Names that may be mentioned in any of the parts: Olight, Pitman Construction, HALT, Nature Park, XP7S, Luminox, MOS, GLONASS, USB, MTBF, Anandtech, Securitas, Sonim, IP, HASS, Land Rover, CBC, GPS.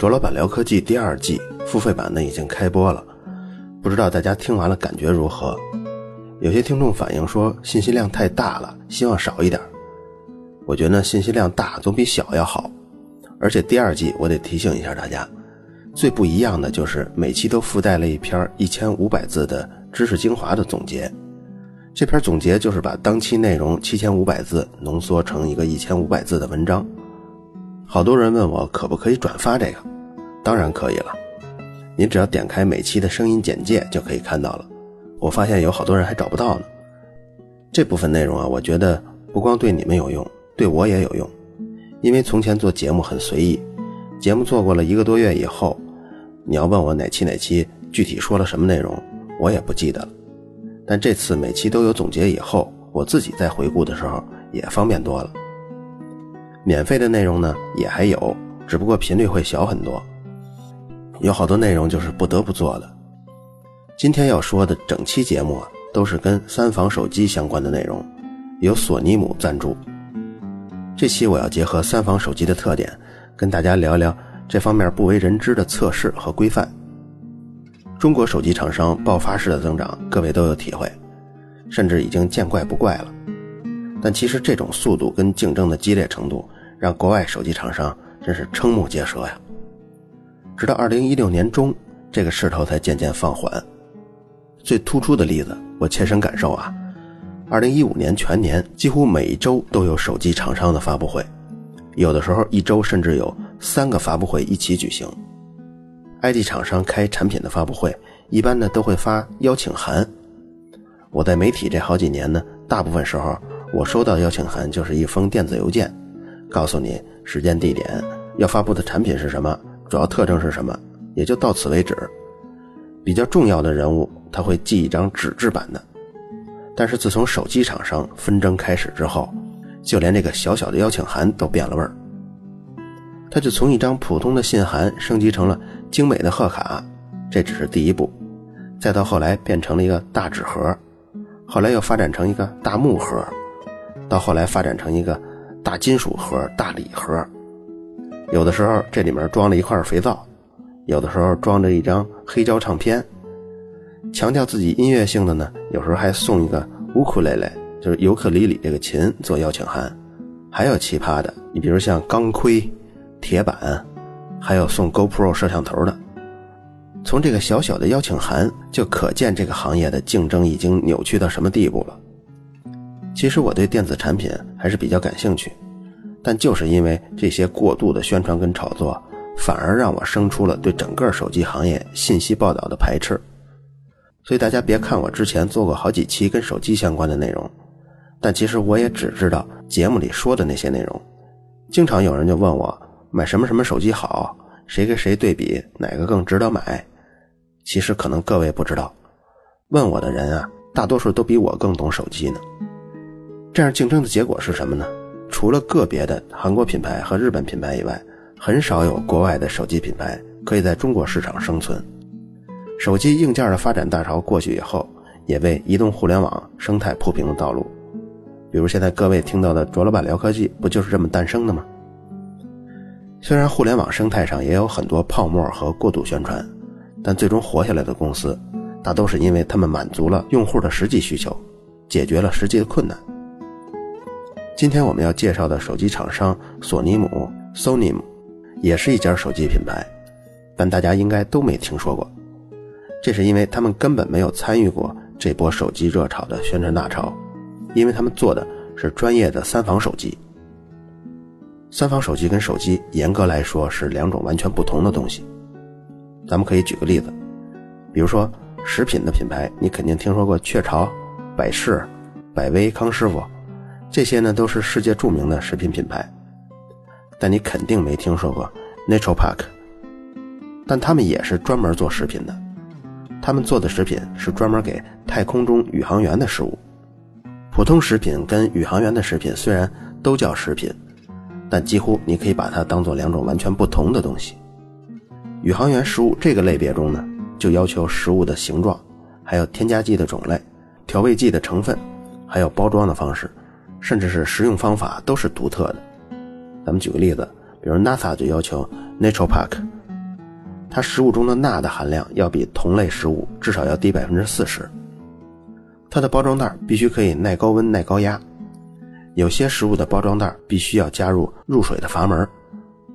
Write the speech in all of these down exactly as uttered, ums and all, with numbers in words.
卓老板聊科技第二季付费版呢已经开播了，不知道大家听完了感觉如何？有些听众反映说信息量太大了，希望少一点。我觉得信息量大总比小要好，而且第二季我得提醒一下大家，最不一样的就是每期都附带了一篇一千五百字的知识精华的总结。这篇总结就是把当期内容七千五百字浓缩成一个一千五百字的文章。好多人问我可不可以转发这个，当然可以了，您只要点开每期的声音简介就可以看到了。我发现有好多人还找不到呢。这部分内容啊，我觉得不光对你们有用，对我也有用。因为从前做节目很随意，节目做过了一个多月以后，你要问我哪期哪期具体说了什么内容，我也不记得了。但这次每期都有总结以后，我自己在回顾的时候也方便多了。免费的内容呢也还有，只不过频率会小很多，有好多内容就是不得不做的。今天要说的整期节目啊，都是跟三防手机相关的内容，由索尼姆赞助。这期我要结合三防手机的特点，跟大家聊聊这方面不为人知的测试和规范。中国手机厂商爆发式的增长，各位都有体会，甚至已经见怪不怪了。但其实这种速度跟竞争的激烈程度，让国外手机厂商真是瞠目结舌呀。直到二零一六年中，这个势头才渐渐放缓。最突出的例子，我切身感受啊，二零一五年全年几乎每一周都有手机厂商的发布会，有的时候一周甚至有三个发布会一起举行。I T 厂商开产品的发布会，一般呢都会发邀请函。我在媒体这好几年呢，大部分时候我收到邀请函就是一封电子邮件，告诉你时间地点，要发布的产品是什么，主要特征是什么，也就到此为止。比较重要的人物他会寄一张纸质版的。但是自从手机厂商纷争开始之后，就连这个小小的邀请函都变了味儿。它就从一张普通的信函升级成了精美的贺卡，这只是第一步。再到后来变成了一个大纸盒，后来又发展成一个大木盒，到后来发展成一个大金属盒、大礼盒。有的时候这里面装了一块肥皂，有的时候装着一张黑胶唱片。强调自己音乐性的呢，有时候还送一个乌克丽丽，就是尤克里里这个琴做邀请函。还有奇葩的，你比如像钢盔、铁板，还有送 GoPro 摄像头的。从这个小小的邀请函就可见这个行业的竞争已经扭曲到什么地步了。其实我对电子产品还是比较感兴趣，但就是因为这些过度的宣传跟炒作，反而让我生出了对整个手机行业信息报道的排斥。所以大家别看我之前做过好几期跟手机相关的内容，但其实我也只知道节目里说的那些内容。经常有人就问我买什么什么手机好，谁跟谁对比，哪个更值得买。其实可能各位不知道，问我的人啊，大多数都比我更懂手机呢。这样竞争的结果是什么呢？除了个别的韩国品牌和日本品牌以外，很少有国外的手机品牌可以在中国市场生存。手机硬件的发展大潮过去以后，也为移动互联网生态铺平了道路。比如现在各位听到的卓老板聊科技，不就是这么诞生的吗？虽然互联网生态上也有很多泡沫和过度宣传，但最终活下来的公司，大都是因为他们满足了用户的实际需求，解决了实际的困难。今天我们要介绍的手机厂商索尼姆 Sonim 也是一家手机品牌，但大家应该都没听说过。这是因为他们根本没有参与过这波手机热潮的宣传大潮，因为他们做的是专业的三防手机。三防手机跟手机严格来说是两种完全不同的东西。咱们可以举个例子，比如说食品的品牌，你肯定听说过雀巢、百事、百威、康师傅，这些呢都是世界著名的食品品牌，但你肯定没听说过 Nature Park。 但他们也是专门做食品的，他们做的食品是专门给太空中宇航员的食物。普通食品跟宇航员的食品虽然都叫食品，但几乎你可以把它当做两种完全不同的东西。宇航员食物这个类别中呢，就要求食物的形状，还有添加剂的种类、调味剂的成分，还有包装的方式，甚至是食用方法都是独特的。咱们举个例子，比如 NASA 就要求 Nature Park 它食物中的钠的含量要比同类食物至少要低 百分之四十。 它的包装袋必须可以耐高温耐高压，有些食物的包装袋必须要加入入水的阀门，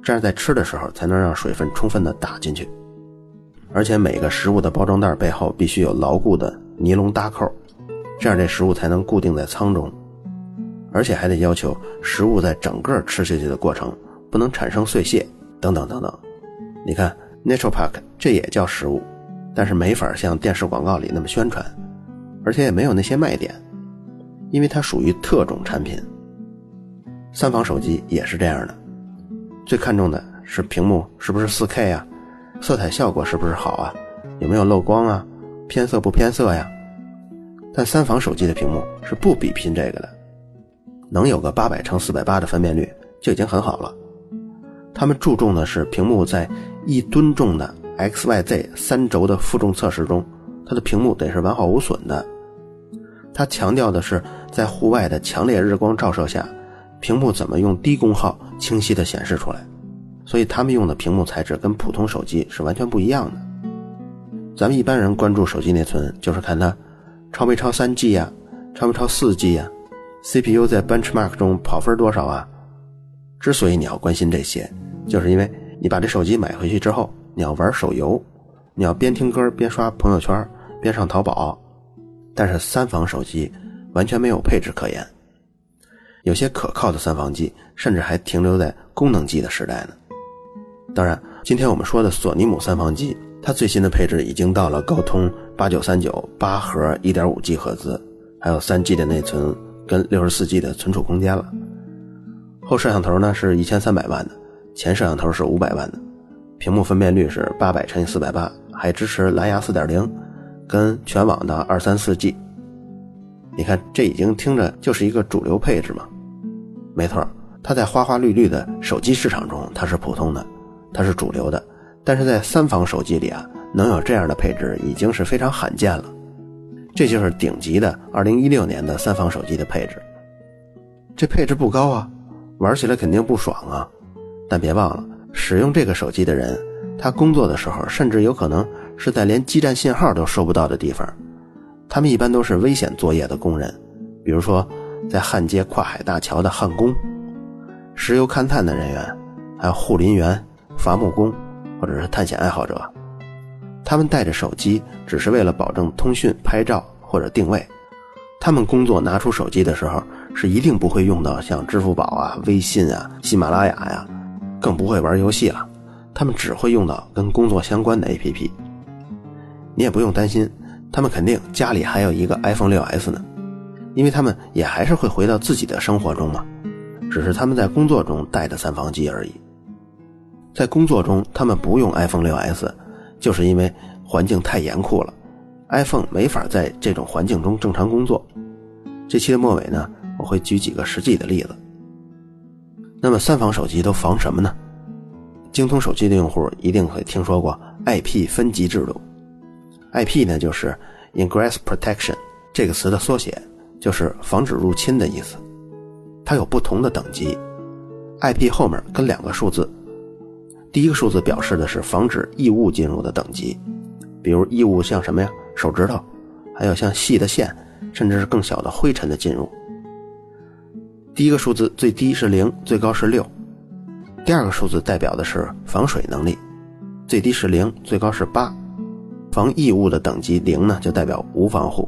这样在吃的时候才能让水分充分的打进去。而且每个食物的包装袋背后必须有牢固的尼龙搭扣，这样这食物才能固定在舱中。而且还得要求食物在整个吃下去的过程不能产生碎屑等等等等。你看 Nature Park 这也叫食物，但是没法像电视广告里那么宣传，而且也没有那些卖点，因为它属于特种产品。三防手机也是这样的，最看重的是屏幕是不是 四K 啊，色彩效果是不是好啊，有没有漏光啊，偏色不偏色呀。但三防手机的屏幕是不比拼这个的，能有个八百乘四百八十的分辨率就已经很好了。他们注重的是屏幕在一吨重的 X Y Z 三轴的负重测试中，它的屏幕得是完好无损的。他强调的是在户外的强烈日光照射下，屏幕怎么用低功耗清晰地显示出来，所以他们用的屏幕材质跟普通手机是完全不一样的。咱们一般人关注手机内存就是看它超没超 三G 啊，超没超 四G 啊， C P U 在 benchmark 中跑分多少啊。之所以你要关心这些，就是因为你把这手机买回去之后，你要玩手游，你要边听歌边刷朋友圈边上淘宝。但是三防手机完全没有配置可言，有些可靠的三防机甚至还停留在功能机的时代呢。当然，今天我们说的索尼姆三防机，它最新的配置已经到了高通八九三九 八核 一点五G 赫兹，还有 三G 的内存跟 六十四G 的存储空间了。后摄像头呢是一千三百万的，前摄像头是五百万的，屏幕分辨率是 八百乘四百八十， 还支持蓝牙 四点零跟全网的 二三四G。 你看这已经听着就是一个主流配置嘛。没错，它在花花绿绿的手机市场中它是普通的，它是主流的，但是在三防手机里啊，能有这样的配置已经是非常罕见了。这就是顶级的二零一六年的三防手机的配置。这配置不高啊，玩起来肯定不爽啊，但别忘了使用这个手机的人，他工作的时候甚至有可能是在连基站信号都收不到的地方，他们一般都是危险作业的工人，比如说在焊接跨海大桥的焊工、石油勘探的人员，还有护林员、伐木工或者是探险爱好者。他们带着手机只是为了保证通讯、拍照或者定位，他们工作拿出手机的时候是一定不会用到像支付宝啊、微信啊、喜马拉雅呀、啊，更不会玩游戏了，他们只会用到跟工作相关的 A P P。你也不用担心，他们肯定家里还有一个 iPhone 六 S 呢，因为他们也还是会回到自己的生活中嘛，只是他们在工作中带的三防机而已。在工作中他们不用 iPhone 六 S， 就是因为环境太严酷了， iPhone 没法在这种环境中正常工作。这期的末尾呢，我会举几个实际的例子。那么三防手机都防什么呢？精通手机的用户一定会听说过 I P 分级制度。I P 呢就是 Ingress Protection 这个词的缩写，就是防止入侵的意思。它有不同的等级， I P 后面跟两个数字，第一个数字表示的是防止异物进入的等级，比如异物像什么呀，手指头，还有像细的线，甚至是更小的灰尘的进入。第一个数字最低是零，最高是六。第二个数字代表的是防水能力，最低是零，最高是八。防异物的等级零呢就代表无防护，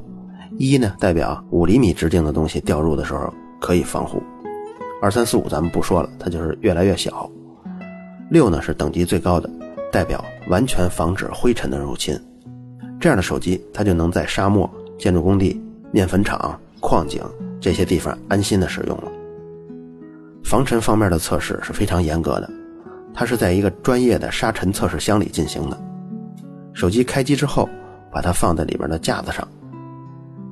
一呢代表五厘米直径的东西掉入的时候可以防护，二三四五咱们不说了，它就是越来越小。六呢是等级最高的，代表完全防止灰尘的入侵。这样的手机它就能在沙漠、建筑工地、面粉厂、矿井这些地方安心的使用了。防尘方面的测试是非常严格的，它是在一个专业的沙尘测试箱里进行的。手机开机之后把它放在里面的架子上，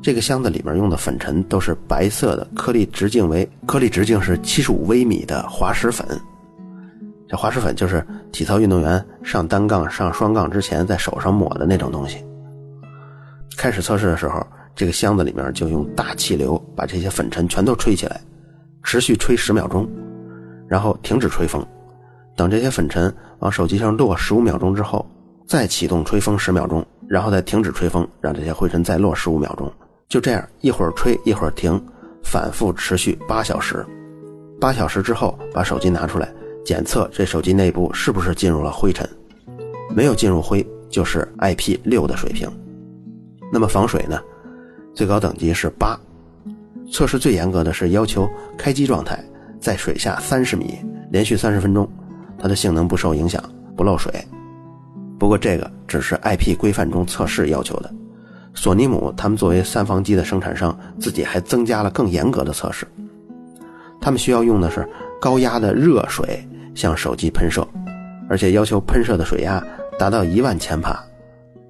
这个箱子里面用的粉尘都是白色的，颗粒直径为颗粒直径是七十五微米的滑石粉。这滑石粉就是体操运动员上单杠上双杠之前在手上抹的那种东西。开始测试的时候，这个箱子里面就用大气流把这些粉尘全都吹起来，持续吹十秒钟，然后停止吹风，等这些粉尘往手机上落十五秒钟之后，再启动吹风十秒钟，然后再停止吹风，让这些灰尘再落十五秒钟。就这样一会儿吹一会儿停，反复持续八小时。八小时之后把手机拿出来检测这手机内部是不是进入了灰尘，没有进入灰就是 I P 六 的水平。那么防水呢，最高等级是八，测试最严格的是要求开机状态在水下三十米连续三十分钟，它的性能不受影响，不漏水。不过这个只是 I P 规范中测试要求的，索尼姆他们作为三方机的生产商，自己还增加了更严格的测试。他们需要用的是高压的热水向手机喷射，而且要求喷射的水压达到一万千帕。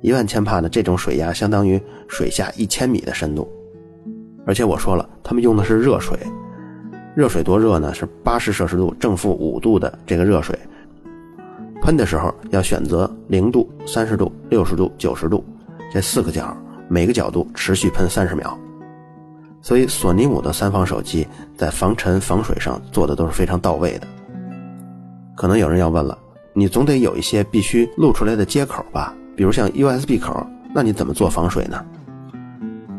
一万千帕的这种水压相当于水下一千米的深度。而且我说了，他们用的是热水，热水多热呢？是八十摄氏度正负五度的这个热水，喷的时候要选择零度、三十度、六十度、九十度这四个角，每个角度持续喷三十秒。所以索尼姆的三方手机在防尘防水上做的都是非常到位的。可能有人要问了，你总得有一些必须露出来的接口吧，比如像 U S B 口，那你怎么做防水呢？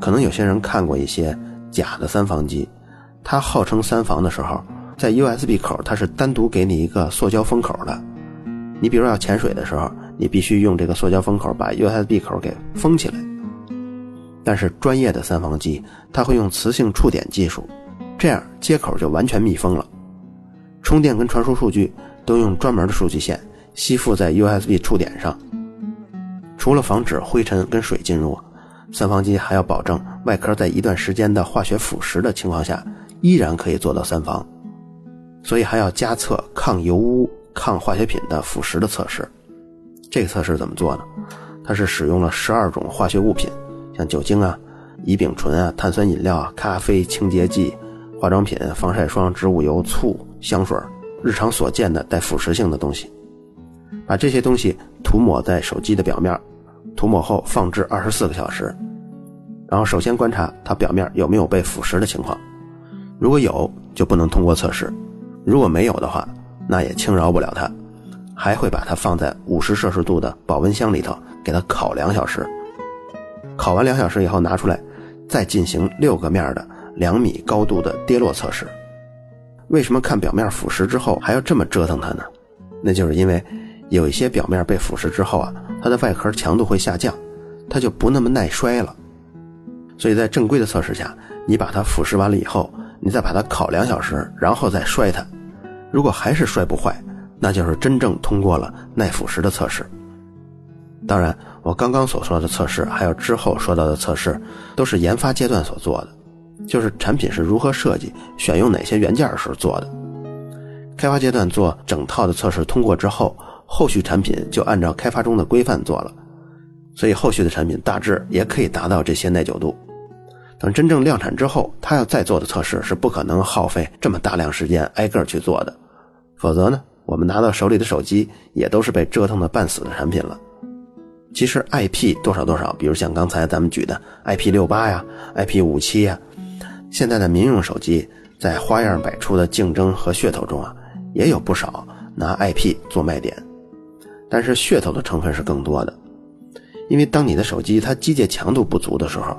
可能有些人看过一些假的三防机，它号称三防的时候，在 U S B 口它是单独给你一个塑胶封口的，你比如要潜水的时候，你必须用这个塑胶封口把 U S B 口给封起来。但是专业的三防机它会用磁性触点技术，这样接口就完全密封了，充电跟传输数据都用专门的数据线吸附在 U S B 触点上。除了防止灰尘跟水进入，三方机还要保证外壳在一段时间的化学腐蚀的情况下依然可以做到三防，所以还要加测抗油污、抗化学品的腐蚀的测试。这个测试怎么做呢？它是使用了十二种化学物品，像酒精啊、乙丙醇啊、碳酸饮料啊、咖啡、清洁剂、化妆品、防晒霜、植物油、醋、香水，日常所见的带腐蚀性的东西，把这些东西涂抹在手机的表面，涂抹后放置二十四个小时，然后首先观察它表面有没有被腐蚀的情况，如果有就不能通过测试，如果没有的话那也轻饶不了它，还会把它放在五十摄氏度的保温箱里头给它烤两小时，烤完两小时以后拿出来，再进行六个面的两米高度的跌落测试。为什么看表面腐蚀之后还要这么折腾它呢？那就是因为有一些表面被腐蚀之后啊，它的外壳强度会下降，它就不那么耐摔了。所以在正规的测试下，你把它腐蚀完了以后，你再把它烤两小时，然后再摔它，如果还是摔不坏，那就是真正通过了耐腐蚀的测试。当然，我刚刚所说的测试还有之后说到的测试都是研发阶段所做的，就是产品是如何设计、选用哪些元件时做的。开发阶段做整套的测试通过之后，后续产品就按照开发中的规范做了，所以后续的产品大致也可以达到这些耐久度。等真正量产之后，它要再做的测试是不可能耗费这么大量时间挨个去做的，否则呢，我们拿到手里的手机也都是被折腾得半死的产品了。其实 I P 多少多少，比如像刚才咱们举的 I P 六八 呀、I P 五七 呀，现在的民用手机在花样百出的竞争和噱头中啊，也有不少拿 I P 做卖点，但是噱头的成分是更多的。因为当你的手机它机械强度不足的时候，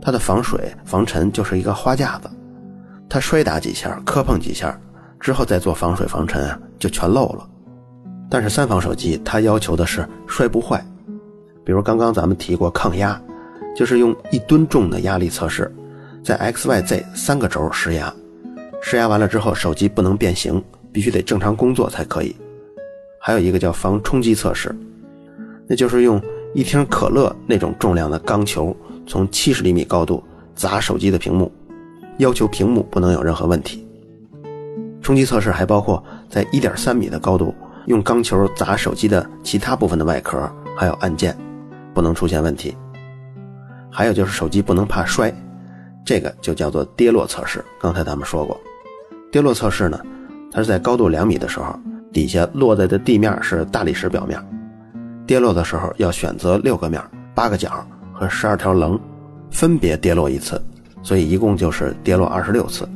它的防水防尘就是一个花架子，它摔打几下磕碰几下之后再做防水防尘啊，就全漏了。但是三防手机它要求的是摔不坏，比如刚刚咱们提过抗压，就是用一吨重的压力测试，在 X Y Z 三个轴施压，施压完了之后手机不能变形，必须得正常工作才可以。还有一个叫防冲击测试，那就是用一听可乐那种重量的钢球从七十厘米高度砸手机的屏幕，要求屏幕不能有任何问题。冲击测试还包括在 一点三米的高度用钢球砸手机的其他部分的外壳还有按键，不能出现问题。还有就是手机不能怕摔，这个就叫做跌落测试，刚才咱们说过。跌落测试呢，它是在高度两米的时候，底下落在的地面是大理石表面，跌落的时候要选择六个面、八个角和十二条棱，分别跌落一次，所以一共就是跌落二十六次。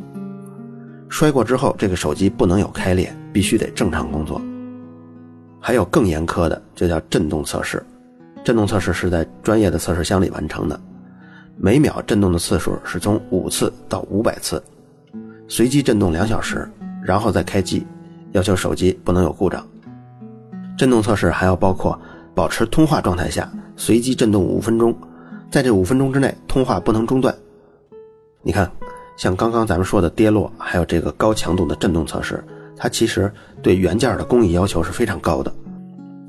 摔过之后，这个手机不能有开裂，必须得正常工作。还有更严苛的，就叫振动测试。振动测试是在专业的测试箱里完成的，每秒振动的次数是从五次到五百次，随机振动两小时，然后再开机，要求手机不能有故障。振动测试还要包括保持通话状态下随机振动五分钟，在这五分钟之内通话不能中断。你看，像刚刚咱们说的跌落，还有这个高强度的振动测试，它其实对元件的工艺要求是非常高的。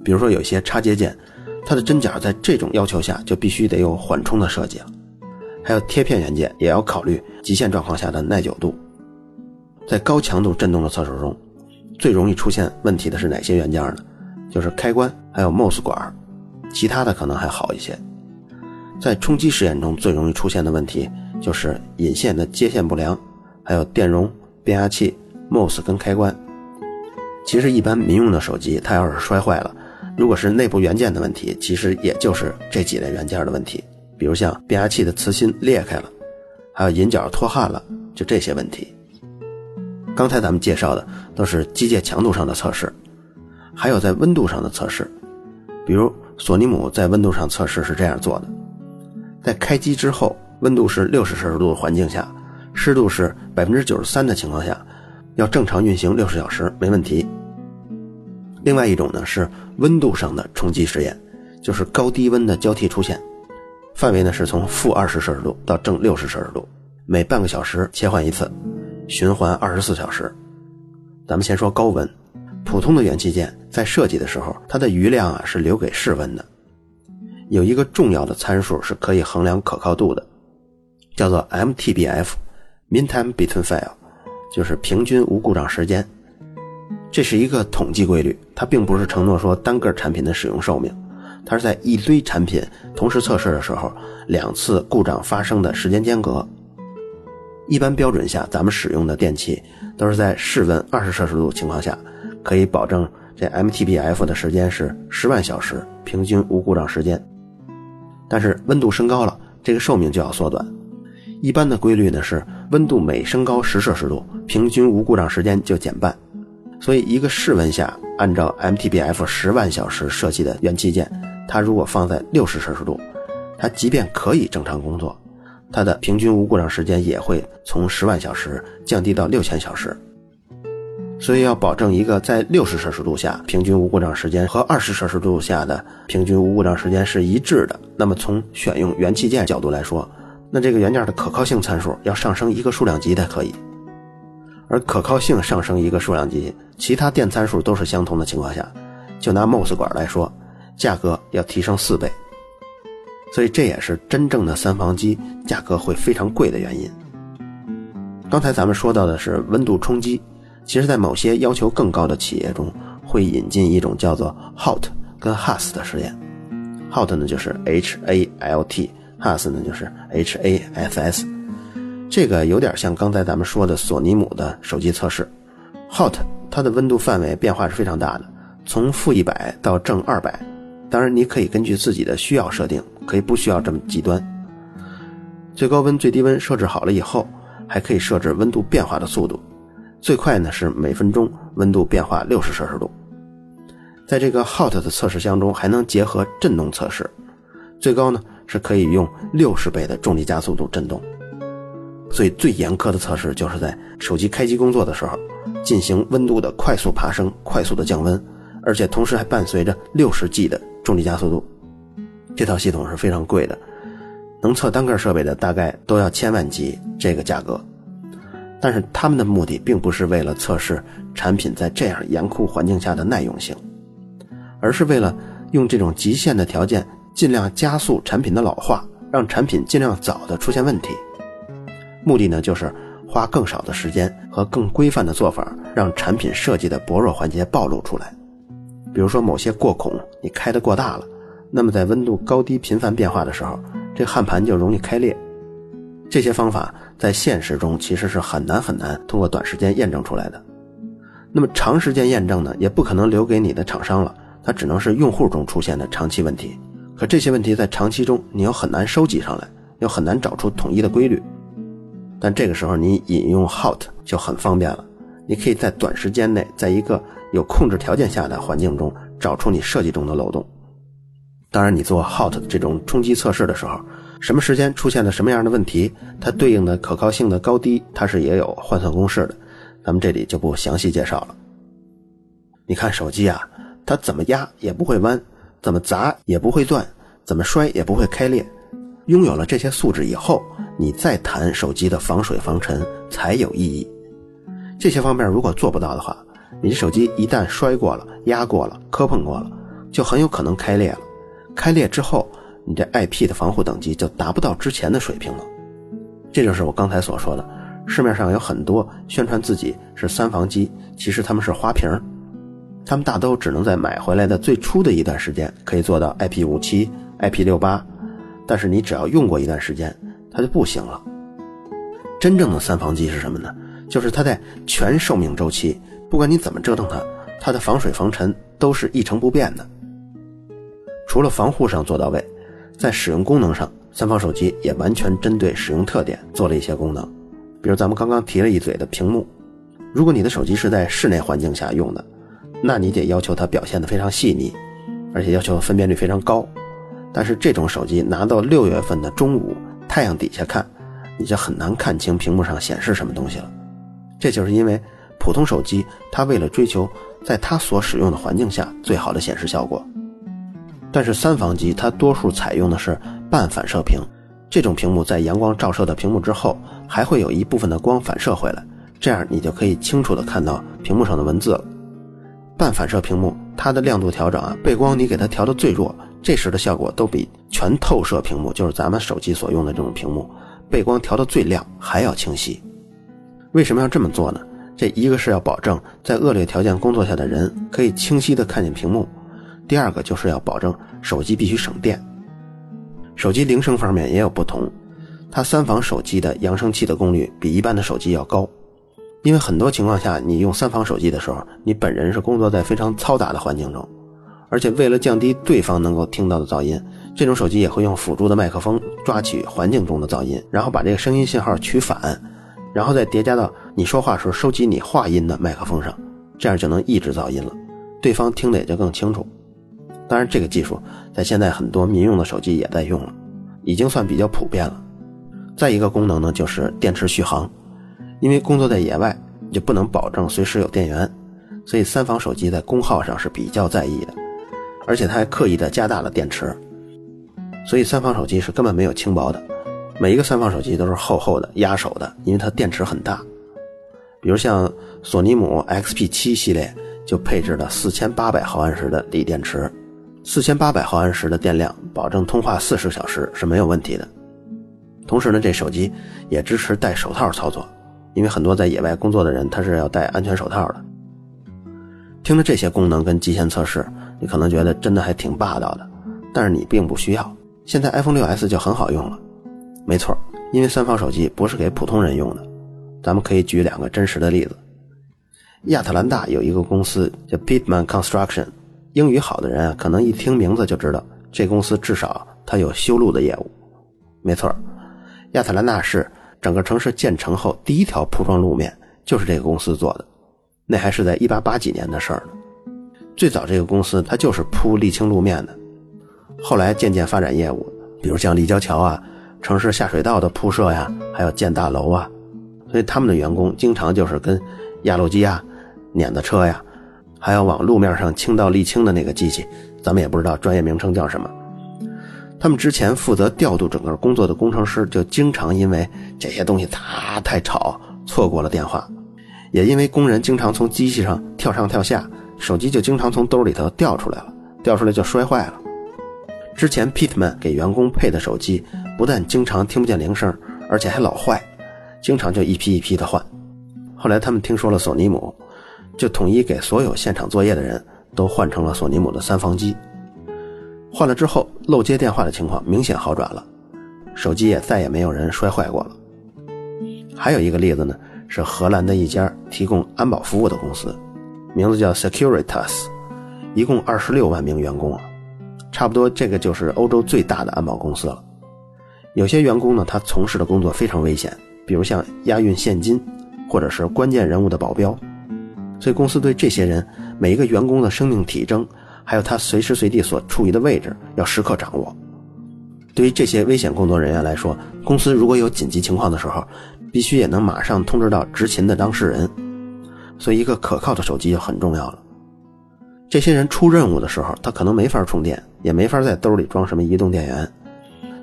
比如说有些插接件，它的针脚在这种要求下就必须得有缓冲的设计了。还有贴片元件也要考虑极限状况下的耐久度。在高强度振动的测试中，最容易出现问题的是哪些元件呢？就是开关还有 M O S 管，其他的可能还好一些。在冲击实验中最容易出现的问题就是引线的接线不良，还有电容、变压器、M O S 跟开关。其实一般民用的手机它要是摔坏了，如果是内部元件的问题，其实也就是这几类元件的问题，比如像变压器的磁芯裂开了，还有引脚脱焊了，就这些问题。刚才咱们介绍的都是机械强度上的测试，还有在温度上的测试。比如索尼姆在温度上测试是这样做的，在开机之后温度是六十摄氏度的环境下，湿度是 百分之九十三 的情况下，要正常运行六十小时没问题。另外一种呢是温度上的冲击实验，就是高低温的交替出现，范围呢是从负二十摄氏度到正六十摄氏度，每半个小时切换一次，循环二十四小时。咱们先说高温，普通的元器件在设计的时候，它的余量啊是留给室温的。有一个重要的参数是可以衡量可靠度的，叫做 M T B F (Mean Time Between Fail), 就是平均无故障时间。这是一个统计规律，它并不是承诺说单个产品的使用寿命，它是在一堆产品同时测试的时候，两次故障发生的时间间隔。一般标准下，咱们使用的电器都是在室温二十摄氏度情况下，可以保证这 M T B F 的时间是十万小时，平均无故障时间。但是温度升高了，这个寿命就要缩短。一般的规律呢是温度每升高十摄氏度，平均无故障时间就减半。所以一个室温下按照 M T B F 十万小时设计的元器件，它如果放在六十摄氏度，它即便可以正常工作，它的平均无故障时间也会从十万小时降低到六千小时。所以要保证一个在六十摄氏度下平均无故障时间和二十摄氏度下的平均无故障时间是一致的，那么从选用元器件角度来说，那这个元件的可靠性参数要上升一个数量级才可以。而可靠性上升一个数量级，其他电参数都是相同的情况下，就拿 M O S 管来说，价格要提升四倍。所以这也是真正的三防机价格会非常贵的原因。刚才咱们说到的是温度冲击，其实在某些要求更高的企业中，会引进一种叫做 H A L T 跟 H A S S 的实验。 H A L T 呢就是 H A L T， H A S S 呢就是 H A S S。 这个有点像刚才咱们说的索尼姆的手机测试。 H A L T 它的温度范围变化是非常大的，从负一百到正二百，当然你可以根据自己的需要设定，可以不需要这么极端。最高温最低温设置好了以后，还可以设置温度变化的速度，最快呢是每分钟温度变化六十摄氏度。在这个 H A L T 的测试箱中还能结合振动测试，最高呢是可以用六十倍的重力加速度振动。所以最严苛的测试就是在手机开机工作的时候，进行温度的快速爬升、快速的降温，而且同时还伴随着 六十G 的重力加速度。这套系统是非常贵的，能测单个设备的大概都要千万级这个价格。但是他们的目的并不是为了测试产品在这样严酷环境下的耐用性，而是为了用这种极限的条件尽量加速产品的老化，让产品尽量早的出现问题。目的呢就是花更少的时间和更规范的做法，让产品设计的薄弱环节暴露出来。比如说某些过孔你开得过大了，那么在温度高低频繁变化的时候，这焊盘就容易开裂。这些方法在现实中其实是很难很难通过短时间验证出来的。那么长时间验证呢，也不可能留给你的厂商了，它只能是用户中出现的长期问题。可这些问题在长期中你又很难收集上来，又很难找出统一的规律。但这个时候你引用 H A L T 就很方便了，你可以在短时间内在一个有控制条件下的环境中找出你设计中的漏洞。当然你做 H A L T 这种冲击测试的时候，什么时间出现了什么样的问题，它对应的可靠性的高低它是也有换算公式的，咱们这里就不详细介绍了。你看手机啊，它怎么压也不会弯，怎么砸也不会断，怎么摔也不会开裂。拥有了这些素质以后，你再谈手机的防水防尘才有意义。这些方面如果做不到的话，你这手机一旦摔过了、压过了、磕碰过了，就很有可能开裂了。开裂之后，你这 I P 的防护等级就达不到之前的水平了。这就是我刚才所说的，市面上有很多宣传自己是三防机，其实他们是花瓶，他们大都只能在买回来的最初的一段时间可以做到 I P 五七、I P 六八，但是你只要用过一段时间它就不行了。真正的三防机是什么呢？就是它在全寿命周期，不管你怎么折腾它，它的防水防尘都是一成不变的。除了防护上做到位，在使用功能上，三防手机也完全针对使用特点做了一些功能。比如咱们刚刚提了一嘴的屏幕，如果你的手机是在室内环境下用的，那你得要求它表现得非常细腻，而且要求分辨率非常高。但是这种手机拿到六月份的中午太阳底下看，你就很难看清屏幕上显示什么东西了。这就是因为普通手机它为了追求在它所使用的环境下最好的显示效果，但是三防机它多数采用的是半反射屏，这种屏幕在阳光照射到屏幕之后还会有一部分的光反射回来，这样你就可以清楚地看到屏幕上的文字了。半反射屏幕它的亮度调整啊，背光你给它调得最弱，这时的效果都比全透射屏幕，就是咱们手机所用的这种屏幕，背光调得最亮还要清晰。为什么要这么做呢？这一个是要保证在恶劣条件工作下的人可以清晰地看见屏幕，第二个就是要保证手机必须省电。手机铃声方面也有不同，它三防手机的扬声器的功率比一般的手机要高，因为很多情况下你用三防手机的时候，你本人是工作在非常嘈杂的环境中，而且为了降低对方能够听到的噪音，这种手机也会用辅助的麦克风抓取环境中的噪音，然后把这个声音信号取反，然后再叠加到你说话时候收集你话音的麦克风上，这样就能抑制噪音了，对方听得也就更清楚。当然这个技术在现在很多民用的手机也在用了，已经算比较普遍了。再一个功能呢，就是电池续航，因为工作在野外你就不能保证随时有电源，所以三防手机在功耗上是比较在意的，而且它还刻意的加大了电池，所以三防手机是根本没有轻薄的，每一个三防手机都是厚厚的压手的，因为它电池很大。比如像索尼姆 X P 七 系列就配置了四千八百毫安时的锂电池，四千八百毫安时的电量保证通话四十小时是没有问题的。同时呢，这手机也支持戴手套操作，因为很多在野外工作的人他是要戴安全手套的。听着这些功能跟极限测试，你可能觉得真的还挺霸道的，但是你并不需要，现在 iPhone 六 S 就很好用了。没错，因为三防手机不是给普通人用的，咱们可以举两个真实的例子。亚特兰大有一个公司叫 Pitman Construction， 英语好的人啊，可能一听名字就知道这公司至少它有修路的业务。没错，亚特兰大市整个城市建成后第一条铺装路面就是这个公司做的，那还是在一八八几年的事儿呢。最早这个公司它就是铺沥青路面的，后来渐渐发展业务，比如像立交桥啊、城市下水道的铺设呀、啊，还有建大楼啊，所以他们的员工经常就是跟压路机啊、碾子车呀，还要往路面上倾倒沥青的那个机器，咱们也不知道专业名称叫什么。他们之前负责调度整个工作的工程师就经常因为这些东西太太吵错过了电话，也因为工人经常从机器上跳上跳下，手机就经常从兜里头掉出来了，掉出来就摔坏了。之前 Pitman 给员工配的手机不但经常听不见铃声，而且还老坏，经常就一批一批的换。后来他们听说了索尼姆，就统一给所有现场作业的人都换成了索尼姆的三防机。换了之后，漏接电话的情况明显好转了，手机也再也没有人摔坏过了。还有一个例子呢，是荷兰的一家提供安保服务的公司，名字叫 Securitas， 一共二十六万名员工啊，差不多这个就是欧洲最大的安保公司了。有些员工呢，他从事的工作非常危险，比如像押运现金或者是关键人物的保镖，所以公司对这些人每一个员工的生命体征还有它随时随地所处于的位置要时刻掌握。对于这些危险工作人员来说，公司如果有紧急情况的时候，必须也能马上通知到执勤的当事人，所以一个可靠的手机就很重要了。这些人出任务的时候，他可能没法充电，也没法在兜里装什么移动电源，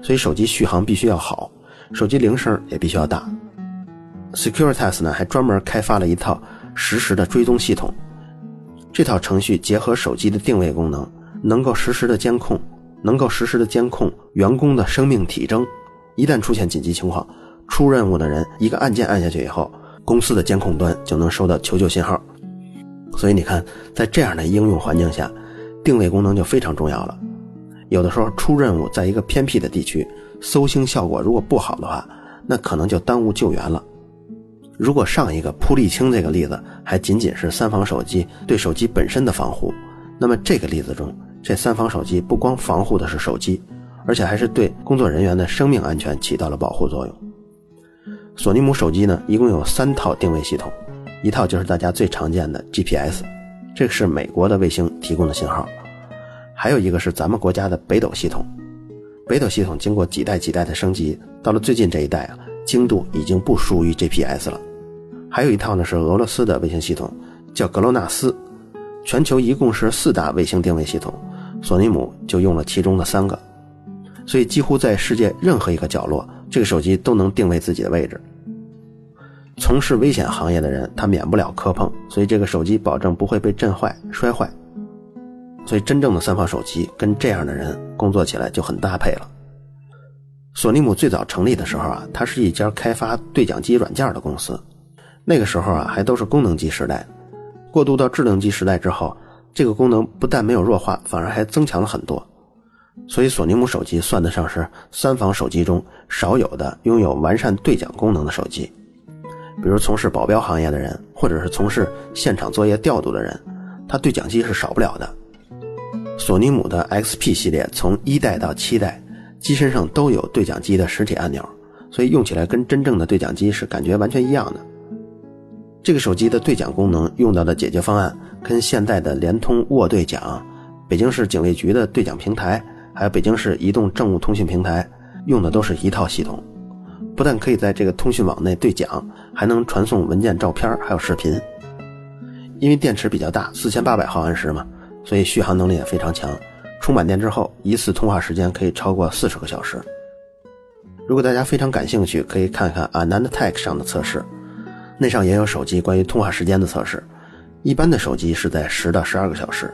所以手机续航必须要好，手机铃声也必须要大。Securitas 呢还专门开发了一套实时的追踪系统，这套程序结合手机的定位功能，能够实时的监控能够实时的监控员工的生命体征，一旦出现紧急情况，出任务的人一个按键按下去以后，公司的监控端就能收到求救信号。所以你看，在这样的应用环境下，定位功能就非常重要了。有的时候出任务在一个偏僻的地区，搜星效果如果不好的话，那可能就耽误救援了。如果上一个扑沥青这个例子还仅仅是三防手机对手机本身的防护，那么这个例子中，这三防手机不光防护的是手机，而且还是对工作人员的生命安全起到了保护作用。索尼姆手机呢，一共有三套定位系统，一套就是大家最常见的 G P S， 这个是美国的卫星提供的信号，还有一个是咱们国家的北斗系统。北斗系统经过几代几代的升级，到了最近这一代啊，精度已经不输于 G P S 了。还有一套呢是俄罗斯的卫星系统，叫格罗纳斯，全球一共是四大卫星定位系统，索尼姆就用了其中的三个，所以几乎在世界任何一个角落，这个手机都能定位自己的位置。从事危险行业的人，他免不了磕碰，所以这个手机保证不会被震坏、摔坏。所以真正的三方手机跟这样的人工作起来就很搭配了。索尼姆最早成立的时候啊，它是一家开发对讲机软件的公司，那个时候啊还都是功能机时代，过渡到智能机时代之后，这个功能不但没有弱化，反而还增强了很多。所以索尼姆手机算得上是三防手机中少有的拥有完善对讲功能的手机。比如从事保镖行业的人，或者是从事现场作业调度的人，他对讲机是少不了的。索尼姆的 X P 系列从一代到七代，机身上都有对讲机的实体按钮，所以用起来跟真正的对讲机是感觉完全一样的。这个手机的对讲功能用到的解决方案，跟现代的联通沃对讲、北京市警卫局的对讲平台，还有北京市移动政务通信平台用的都是一套系统，不但可以在这个通讯网内对讲，还能传送文件、照片还有视频。因为电池比较大，四千八百毫安时嘛，所以续航能力也非常强，充满电之后一次通话时间可以超过四十个小时。如果大家非常感兴趣，可以看看 Anandtech 上的测试，那上也有手机关于通话时间的测试。一般的手机是在十到十二个小时，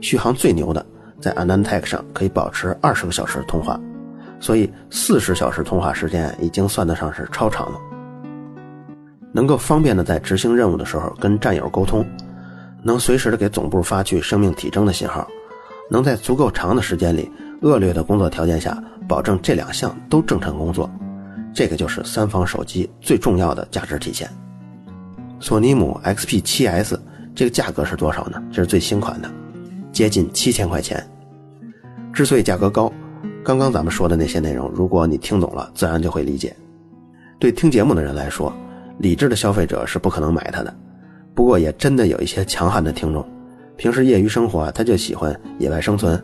续航最牛的在 Anandtech 上可以保持二十个小时通话，所以四十小时通话时间已经算得上是超长了。能够方便的在执行任务的时候跟战友沟通，能随时的给总部发去生命体征的信号，能在足够长的时间里恶劣的工作条件下保证这两项都正常工作，这个就是三方手机最重要的价值体现。索尼姆 X P 七 S 这个价格是多少呢？这是最新款的，接近七千块钱。之所以价格高，刚刚咱们说的那些内容如果你听懂了，自然就会理解。对听节目的人来说，理智的消费者是不可能买它的，不过也真的有一些强悍的听众，平时业余生活他就喜欢野外生存，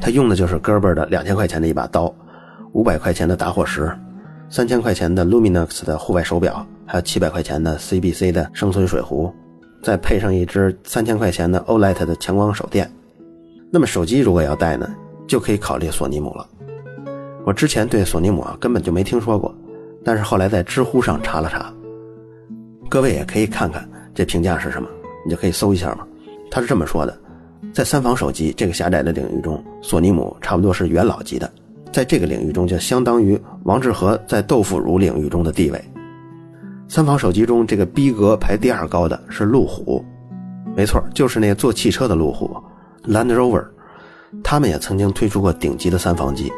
他用的就是哥们儿的两千块钱的一把刀，五百块钱的打火石，三千块钱的 Luminox 的户外手表，还有七百块钱的 C B C 的生存水壶，再配上一只三千块钱的 Olight 的强光手电。那么手机如果要带呢，就可以考虑索尼姆了。我之前对索尼姆啊根本就没听说过，但是后来在知乎上查了查，各位也可以看看这评价是什么，你就可以搜一下嘛。他是这么说的，在三防手机这个狭窄的领域中，索尼姆差不多是元老级的，在这个领域中就相当于王致和在豆腐乳领域中的地位。三防手机中这个逼格排第二高的是路虎，没错，就是那做汽车的路虎 Land Rover， 他们也曾经推出过顶级的三防机，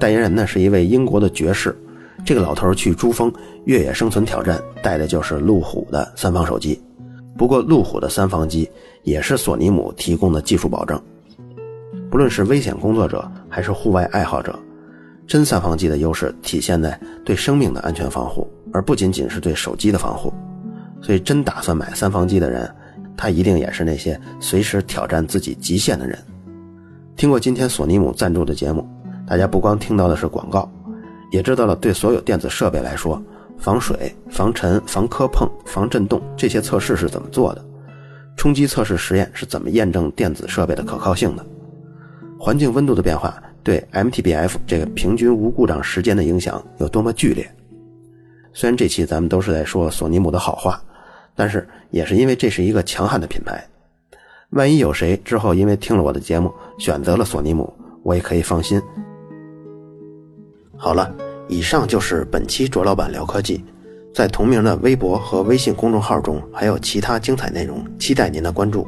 代言人呢是一位英国的爵士，这个老头去珠峰越野生存挑战带的就是路虎的三防手机。不过路虎的三防机也是索尼姆提供的技术保证，不论是危险工作者还是户外爱好者，真三防机的优势体现在对生命的安全防护，而不仅仅是对手机的防护。所以真打算买三防机的人，他一定也是那些随时挑战自己极限的人。听过今天索尼姆赞助的节目，大家不光听到的是广告，也知道了对所有电子设备来说，防水、防尘、防磕碰、防震动这些测试是怎么做的，冲击测试实验是怎么验证电子设备的可靠性的，环境温度的变化对 M T B F 这个平均无故障时间的影响有多么剧烈。虽然这期咱们都是在说索尼姆的好话，但是也是因为这是一个强悍的品牌，万一有谁之后因为听了我的节目选择了索尼姆，我也可以放心。好了，以上就是本期卓老板聊科技，在同名的微博和微信公众号中还有其他精彩内容，期待您的关注。